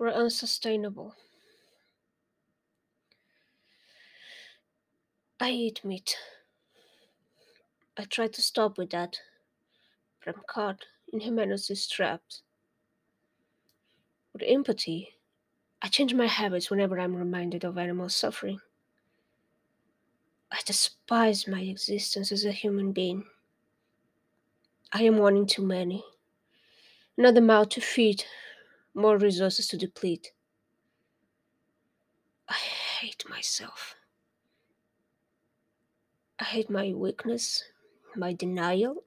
were unsustainable. I eat meat. I try to stop with that, but I'm caught in humanity's traps. With empathy, I change my habits whenever I'm reminded of animal suffering. I despise my existence as a human being. I am one in too many. Another mouth to feed, more resources to deplete. I hate myself. I hate my weakness, my denial,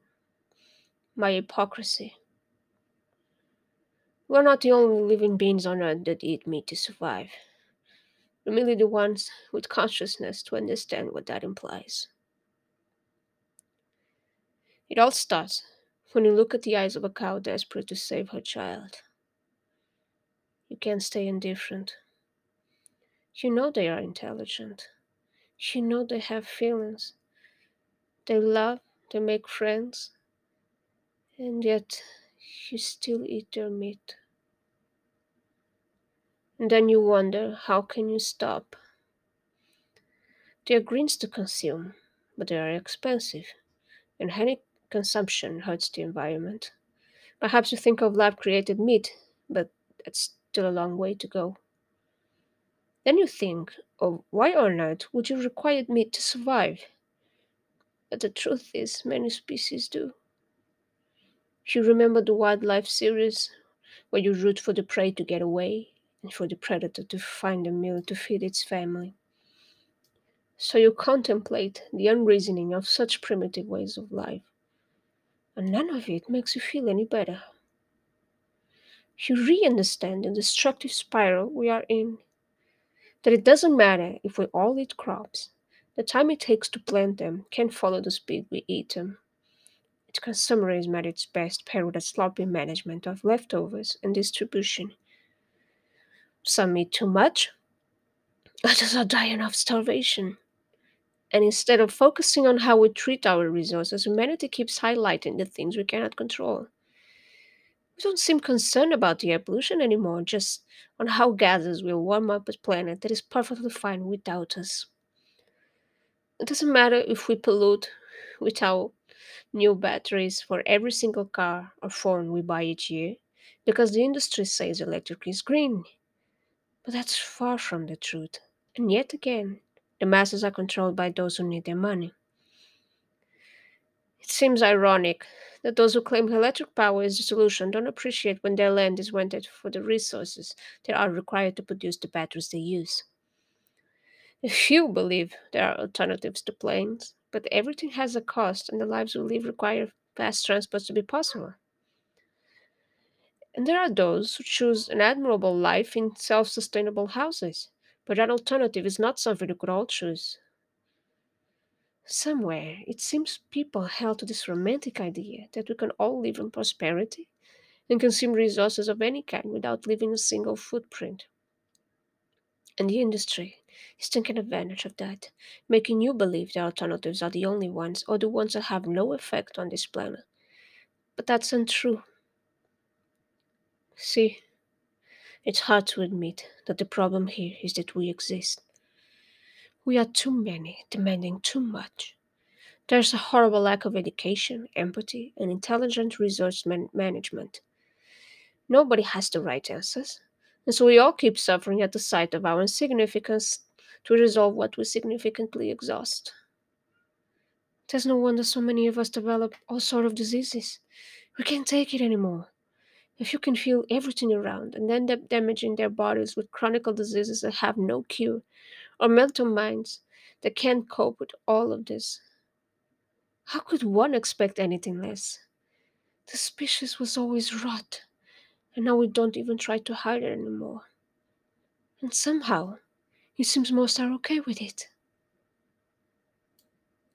my hypocrisy. We're not the only living beings on earth that eat meat to survive. We're merely the ones with consciousness to understand what that implies. It all starts when you look at the eyes of a cow desperate to save her child. You can't stay indifferent. You know they are intelligent. You know they have feelings. They love, they make friends, and yet you still eat their meat. And then you wonder, how can you stop? They are greens to consume, but they are expensive, and any consumption hurts the environment. Perhaps you think of lab-created meat, but it's still a long way to go. Then you think of why on earth would you require meat to survive? But the truth is, many species do. You remember the wildlife series, where you root for the prey to get away and for the predator to find a meal to feed its family. So you contemplate the unreasoning of such primitive ways of life, and none of it makes you feel any better. You re-understand the destructive spiral we are in, that it doesn't matter if we all eat crops, the time it takes to plant them can't follow the speed we eat them. It can summarize at its best paired with a sloppy management of leftovers and distribution. Some eat too much, others are dying of starvation. And instead of focusing on how we treat our resources, humanity keeps highlighting the things we cannot control. We don't seem concerned about the evolution anymore, just on how gases will warm up a planet that is perfectly fine without us. It doesn't matter if we pollute with our new batteries for every single car or phone we buy each year, because the industry says electric is green. But that's far from the truth. And yet again, the masses are controlled by those who need their money. It seems ironic that those who claim electric power is the solution don't appreciate when their land is rented for the resources that are required to produce the batteries they use. A few believe there are alternatives to planes, but everything has a cost, and the lives we live require fast transports to be possible. And there are those who choose an admirable life in self-sustainable houses, but that alternative is not something we could all choose. Somewhere, it seems people held to this romantic idea that we can all live in prosperity and consume resources of any kind without leaving a single footprint. And the industry is taking advantage of that, making you believe that alternatives are the only ones or the ones that have no effect on this planet. But that's untrue. See, it's hard to admit that the problem here is that we exist. We are too many, demanding too much. There's a horrible lack of education, empathy, and intelligent resource management. Nobody has the right answers, and so we all keep suffering at the sight of our insignificance to resolve what we significantly exhaust. There's no wonder so many of us develop all sorts of diseases. We can't take it anymore. If you can feel everything around and end up damaging their bodies with chronic diseases that have no cure, or mental minds that can't cope with all of this, how could one expect anything less? The species was always rot, and now we don't even try to hide it anymore. And somehow, it seems most are okay with it.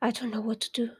I don't know what to do.